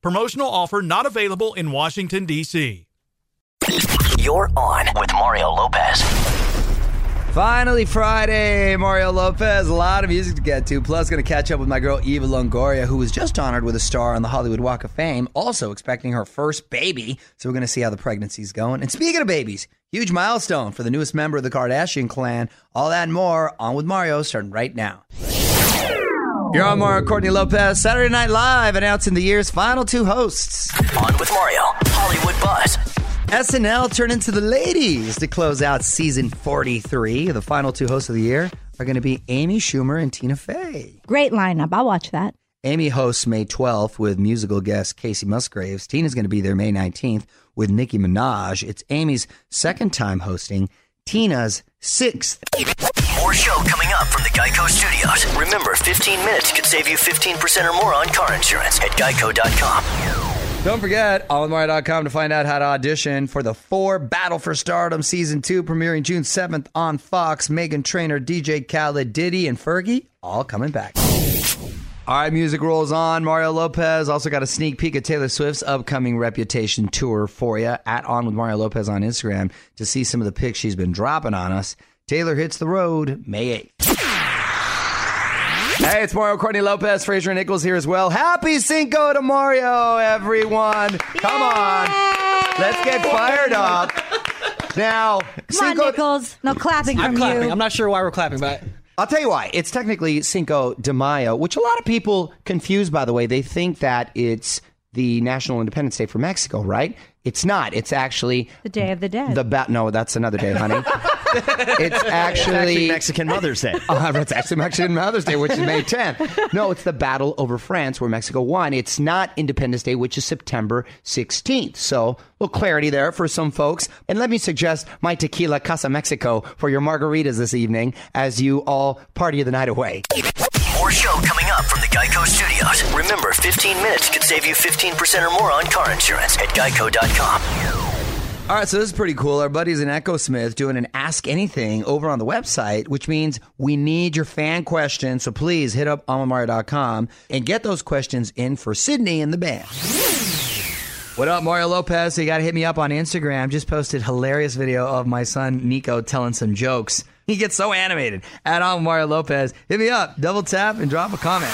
Promotional offer not available in Washington, D.C. You're on with Mario Lopez. Finally Friday, Mario Lopez. A lot of music to get to. Plus, going to catch up with my girl Eva Longoria, who was just honored with a star on the Hollywood Walk of Fame, also expecting her first baby. So we're going to see how the pregnancy's going. And speaking of babies, huge milestone for the newest member of the Kardashian clan. All that and more on with Mario, starting right now. You're on Mario Courtney Lopez. Saturday Night Live announcing the year's final two hosts. On with Mario, Hollywood Buzz. SNL turned into the ladies to close out season 43. The final two hosts of the year are going to be Amy Schumer and Tina Fey. Great lineup. I'll watch that. Amy hosts May 12th with musical guest Casey Musgraves. Tina's going to be there May 19th with Nicki Minaj. It's Amy's second time hosting, Tina's sixth. More show coming up from the GEICO studios. Remember, 15 minutes could save you 15% or more on car insurance at GEICO.com. Don't forget, allmario.com to find out how to audition for the 4 Battle for Stardom Season 2 premiering June 7th on Fox. Meghan Trainor, DJ Khaled, Diddy, and Fergie all coming back. All right, music rolls on. Mario Lopez also got a sneak peek at Taylor Swift's upcoming Reputation tour for you at On With Mario Lopez on Instagram to see some of the pics she's been dropping on us. Taylor hits the road May 8th. Hey, it's Mario Courtney Lopez. Fraser Nichols here as well. Happy Cinco de Mario, everyone. Yay! Come on. Let's get fired up. Now, Come on, Nichols. No clapping from you. I'm clapping. I'm not sure why we're clapping, but... I'll tell you why. It's technically Cinco de Mayo, which a lot of people confuse, by the way. They think that it's the National Independence Day for Mexico, right? It's not. It's actually... The Day of the Dead. No, that's another day, honey. It's actually Mexican Mother's Day. It's actually Mexican Mother's Day, which is May 10th. No, it's the battle over France where Mexico won. It's not Independence Day, which is September 16th. So... little clarity there for some folks. And let me suggest my tequila Casa Mexico for your margaritas this evening as you all party the night away. More show coming up from the GEICO studios. Remember, 15 minutes could save you 15% or more on car insurance at GEICO.com. All right, so this is pretty cool. Our buddies in Echo Smith doing an Ask Anything over on the website, which means we need your fan questions. So please hit up almamario.com and get those questions in for Sydney and the band. What up, Mario Lopez? So you got to hit me up on Instagram. Just posted hilarious video of my son, Nico, telling some jokes. He gets so animated. Add on Mario Lopez. Hit me up. Double tap and drop a comment.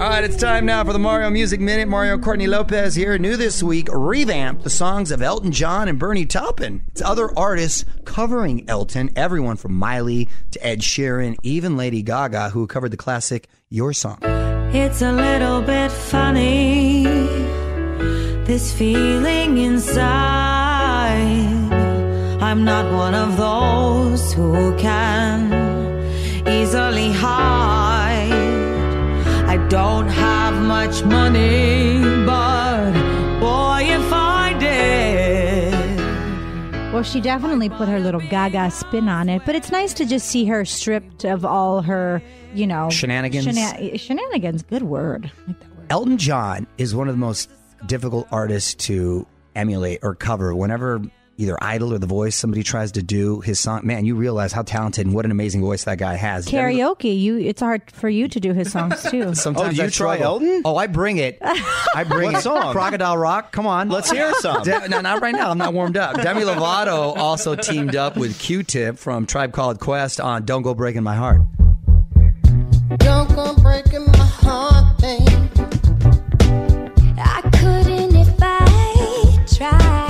All right, it's time now for the Mario Music Minute. Mario Courtney Lopez here. New this week, revamped the songs of Elton John and Bernie Taupin. It's other artists covering Elton. Everyone from Miley to Ed Sheeran, even Lady Gaga, who covered the classic Your Song. It's a little bit funny, this feeling inside. I'm not one of those who can ease much money, but boy, if I did. Well, she definitely put her little Gaga spin on it, but it's nice to just see her stripped of all her, you know... Shenanigans. Shenanigans, good word. I like that word. Elton John is one of the most difficult artists to emulate or cover. Whenever either Idol or The Voice, somebody tries to do his song. Man, you realize how talented and what an amazing voice that guy has. Karaoke, it's hard for you to do his songs too. Sometimes you try Elton? Oh, I bring it. I bring it. What song? Crocodile Rock. Come on, let's hear some. No, not right now. I'm not warmed up. Demi Lovato also teamed up with Q-Tip from Tribe Called Quest on "Don't Go Breaking My Heart." Don't go breaking my heart, babe. I couldn't if I tried.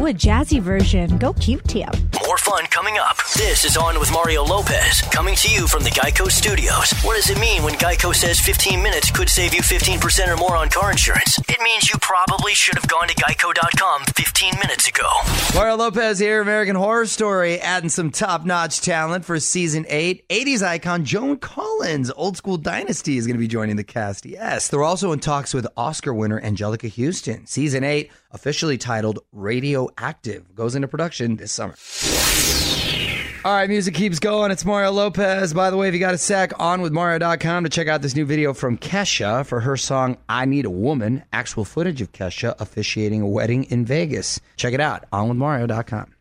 A jazzy version. Go Q-Tip. More fun coming up. This is On with Mario Lopez, coming to you from the GEICO studios. What does it mean when GEICO says 15 minutes could save you 15% or more on car insurance? It means you probably should have gone to geico.com 15 minutes ago. Mario Lopez here, American Horror Story, adding some top-notch talent for season 8. 80s icon Joan Collins, Old School Dynasty, is going to be joining the cast. Yes, they're also in talks with Oscar winner Angelica Houston. Season 8, officially titled Radioactive, goes into production this summer. All right, music keeps going. It's Mario Lopez. By the way, if you got a sec, onwithmario.com to check out this new video from Kesha for her song, I Need a Woman. Actual footage of Kesha officiating a wedding in Vegas. Check it out, onwithmario.com.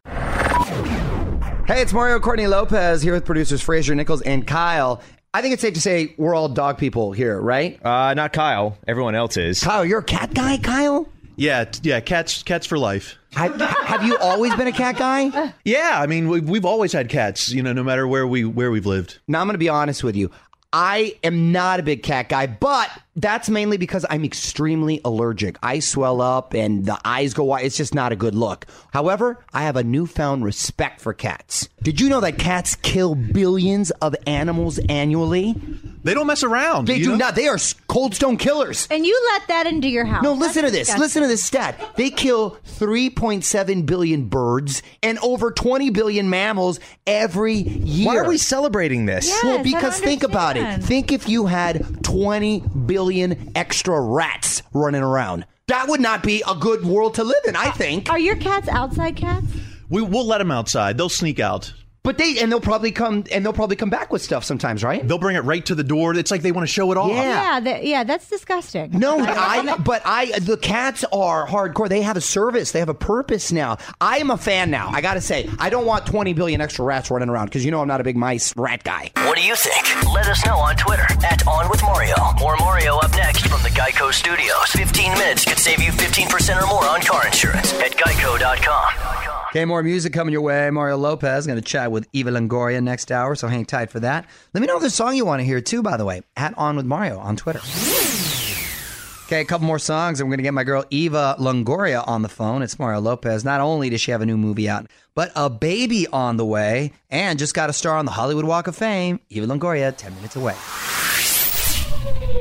Hey, it's Mario Courtney Lopez here with producers Fraser Nichols and Kyle. I think it's safe to say we're all dog people here, right? Not Kyle. Everyone else is. Kyle, you're a cat guy, Kyle? Yeah, cats for life. Have you always been a cat guy? Yeah, I mean, we've always had cats, you know, no matter where we've lived. Now, I'm going to be honest with you. I am not a big cat guy, but that's mainly because I'm extremely allergic. I swell up and the eyes go wide. It's just not a good look. However, I have a newfound respect for cats. Did you know that cats kill billions of animals annually? They don't mess around. They do not. They are cold stone killers. And you let that into your house. No, listen to this. Listen to this stat. They kill 3.7 billion birds and over 20 billion mammals every year. Why are we celebrating this? Yes, well, because think about it. Think if you had 20 billion extra rats running around. That would not be a good world to live in, I think. Are your cats outside cats? We'll let them outside. They'll sneak out. But they'll probably come back with stuff sometimes, right? They'll bring it right to the door. It's like they want to show it off. Yeah, that's disgusting. No, the cats are hardcore. They have a service. They have a purpose now. I am a fan now. I gotta say, I don't want 20 billion extra rats running around because you know I'm not a big mice rat guy. What do you think? Let us know on Twitter at OnWithMario. More Mario up next from the GEICO Studios. 15 minutes could save you 15% or more on car insurance at geico.com. Okay, more music coming your way. Mario Lopez going to chat with Eva Longoria next hour, so hang tight for that. Let me know the song you want to hear, too, by the way, at On With Mario on Twitter. Okay, a couple more songs, and we're going to get my girl Eva Longoria on the phone. It's Mario Lopez. Not only does she have a new movie out, but a baby on the way, and just got a star on the Hollywood Walk of Fame. Eva Longoria, 10 minutes away.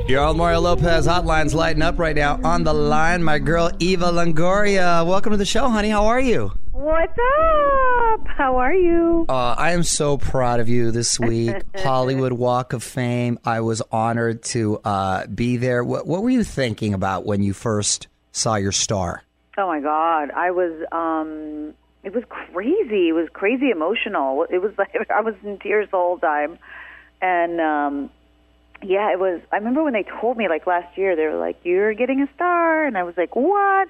Your old Mario Lopez hotline's lighting up right now. On the line, my girl Eva Longoria. Welcome to the show, honey. How are you? What's up? How are you? I am so proud of you this week. Hollywood Walk of Fame. I was honored to be there. What were you thinking about when you first saw your star? Oh, my God. I was, it was crazy. It was crazy emotional. It was like I was in tears the whole time. And, yeah, it was. I remember when they told me, like, last year, they were like, you're getting a star. And I was like, what?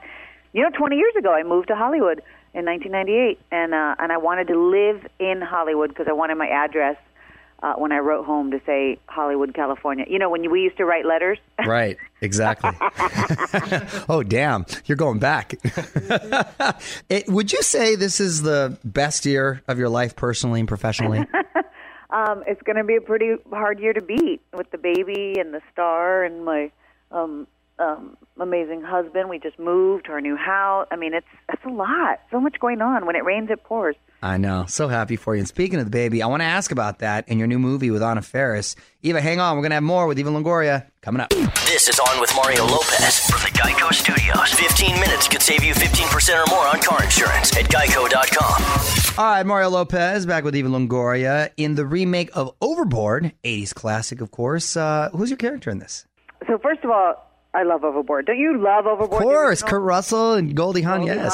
You know, 20 years ago, I moved to Hollywood. In 1998, and I wanted to live in Hollywood because I wanted my address when I wrote home to say Hollywood, California. You know, when we used to write letters. Right, exactly. Oh, damn, you're going back. Would you say this is the best year of your life personally and professionally? It's going to be a pretty hard year to beat with the baby and the star and my amazing husband. We just moved to our new house. I mean, it's a lot. So much going on. When it rains, it pours. I know. So happy for you. And speaking of the baby, I want to ask about that in your new movie with Anna Faris. Eva, hang on. We're going to have more with Eva Longoria coming up. This is On with Mario Lopez from the GEICO Studios. 15 minutes could save you 15% or more on car insurance at GEICO.com. All right, Mario Lopez back with Eva Longoria in the remake of Overboard, 80s classic, of course. Who's your character in this? So first of all, I love Overboard. Don't you love Overboard? Of course, Kurt Russell and Goldie Hawn, yes.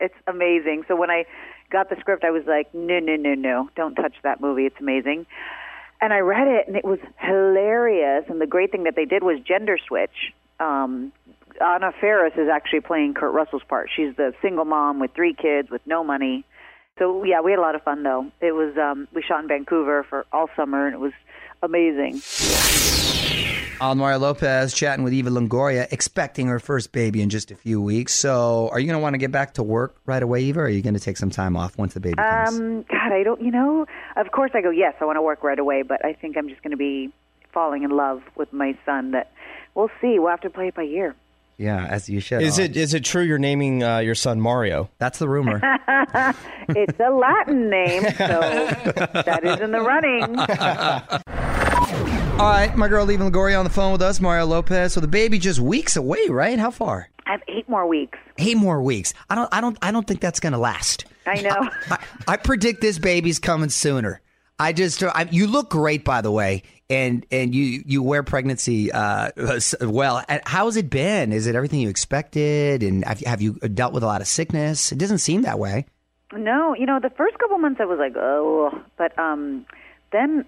It's amazing. So when I got the script, I was like, no, don't touch that movie. It's amazing. And I read it, and it was hilarious. And the great thing that they did was gender switch. Anna Faris is actually playing Kurt Russell's part. She's the single mom with three kids with no money. So, yeah, we had a lot of fun, though. It was we shot in Vancouver for all summer, and it was amazing. I'm Mario Lopez chatting with Eva Longoria, expecting her first baby in just a few weeks. So are you going to want to get back to work right away, Eva, or are you going to take some time off once the baby comes? God, I don't, of course I go, yes, I want to work right away, but I think I'm just going to be falling in love with my son that we'll see. We'll have to play it by ear. Yeah, as you should. Is it true you're naming your son Mario? That's the rumor. It's a Latin name, so that is in the running. All right, my girl Eva Longoria on the phone with us, Mario Lopez. So the baby just weeks away, right? How far? I have 8 more weeks. 8 more weeks. I don't think that's going to last. I know. I predict this baby's coming sooner. You look great, by the way, and you wear pregnancy well. How has it been? Is it everything you expected? And have you dealt with a lot of sickness? It doesn't seem that way. No, the first couple months I was like, oh, but Then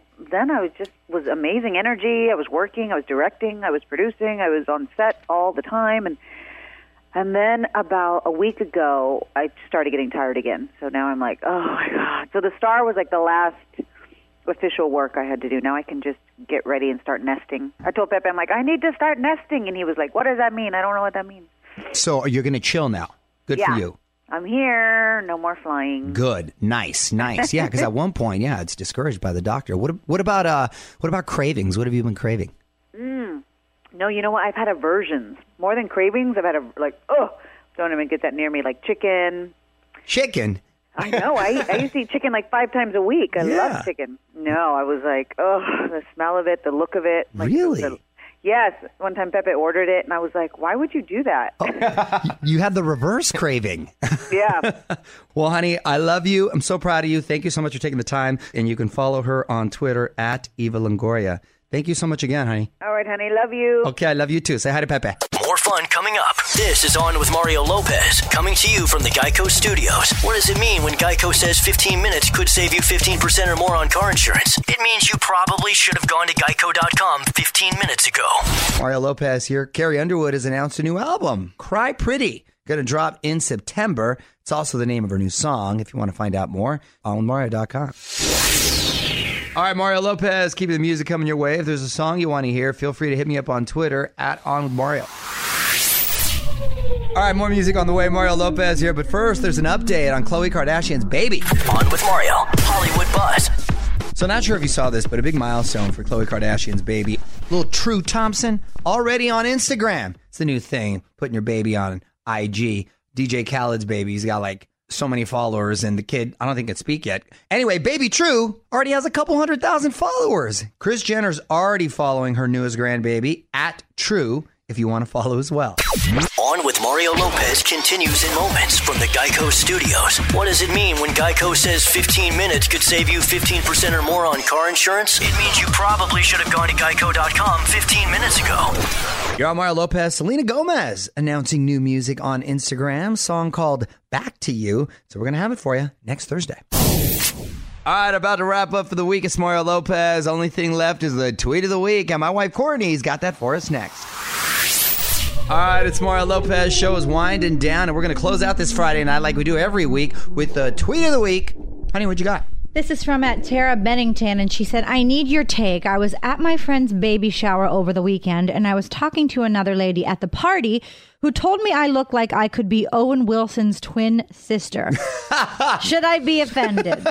I was amazing energy. I was working, I was directing, I was producing, I was on set all the time. And then about a week ago, I started getting tired again. So now I'm like, oh my God. So the star was like the last official work I had to do. Now I can just get ready and start nesting. I told Pepe, I'm like, I need to start nesting. And he was like, what does that mean? I don't know what that means. So you're going to chill now. Good for you. I'm here. No more flying. Good. Nice. Yeah, because at one point, it's discouraged by the doctor. What about cravings? What have you been craving? No, you know what? I've had aversions. More than cravings, I've had don't even get that near me. Like chicken. Chicken? I know. I used to eat chicken like 5 times a week. I love chicken. No, I was like, the smell of it, the look of it. Like, really? Yes. One time Pepe ordered it, and I was like, why would you do that? Oh, you had the reverse craving. Yeah. Well, honey, I love you. I'm so proud of you. Thank you so much for taking the time. And you can follow her on Twitter at Eva Longoria. Thank you so much again, honey. All right, honey. Love you. Okay, I love you too. Say hi to Pepe. More fun coming up. This is On with Mario Lopez, coming to you from the GEICO studios. What does it mean when GEICO says 15 minutes could save you 15% or more on car insurance? It means you probably should have gone to GEICO.com 15 minutes ago. Mario Lopez here. Carrie Underwood has announced a new album, Cry Pretty, going to drop in September. It's also the name of her new song. If you want to find out more, on Mario.com. All right, Mario Lopez, keep the music coming your way. If there's a song you want to hear, feel free to hit me up on Twitter at OnWithMario. All right, more music on the way. Mario Lopez here. But first, there's an update on Khloe Kardashian's baby. On with Mario, Hollywood Buzz. So not sure if you saw this, but a big milestone for Khloe Kardashian's baby. Little True Thompson already on Instagram. It's the new thing, putting your baby on IG. DJ Khaled's baby, he's got like so many followers, and the kid, I don't think, could speak yet. Anyway, baby True already has a couple 100,000 followers. Kris Jenner's already following her newest grandbaby at True, if you want to follow as well. On with Mario Lopez continues in moments from the GEICO studios. What does it mean when GEICO says 15 minutes could save you 15% or more on car insurance? It means you probably should have gone to GEICO.com 15 minutes ago. You're on Mario Lopez. Selena Gomez announcing new music on Instagram, song called Back to You. So we're going to have it for you next Thursday. All right, about to wrap up for the week. It's Mario Lopez. Only thing left is the tweet of the week, and my wife Courtney's got that for us next. All right, it's Mario Lopez. Show is winding down, and we're going to close out this Friday night like we do every week with the tweet of the week. Honey, what you got? This is from at Tara Bennington, and she said, I need your take. I was at my friend's baby shower over the weekend, and I was talking to another lady at the party who told me I look like I could be Owen Wilson's twin sister. Should I be offended?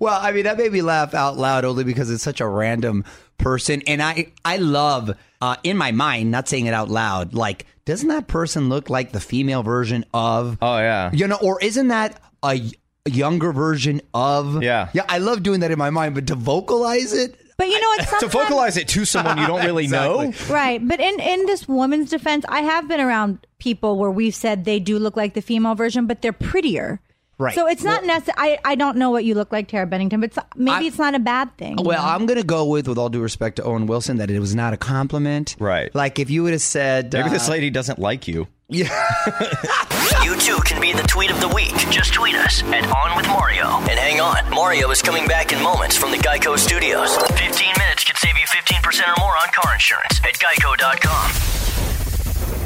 Well, I mean, that made me laugh out loud only because it's such a random person. And I love, in my mind, not saying it out loud, like, doesn't that person look like the female version of? Oh, yeah. Or isn't that a younger version of? Yeah. Yeah, I love doing that in my mind, but to vocalize it, But you know what? To vocalize it to someone you don't really know. Right. But in this woman's defense, I have been around people where we've said they do look like the female version, but they're prettier. Right. So it's not necessary. I don't know what you look like, Tara Bennington, but maybe it's not a bad thing. Well, you know? I'm going to go with all due respect to Owen Wilson, that it was not a compliment. Right. Like if you would have said... Maybe this lady doesn't like you. Yeah. You too can be the tweet of the week. Just tweet us at On With Mario. And hang on, Mario is coming back in moments from the GEICO studios. 15 minutes could save you 15% or more on car insurance at GEICO.com.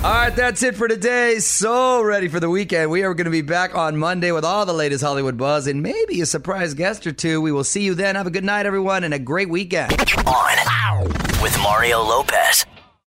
All right, that's it for today. So ready for the weekend. We are going to be back on Monday with all the latest Hollywood buzz and maybe a surprise guest or two. We will see you then. Have a good night, everyone, and a great weekend. On with Mario Lopez.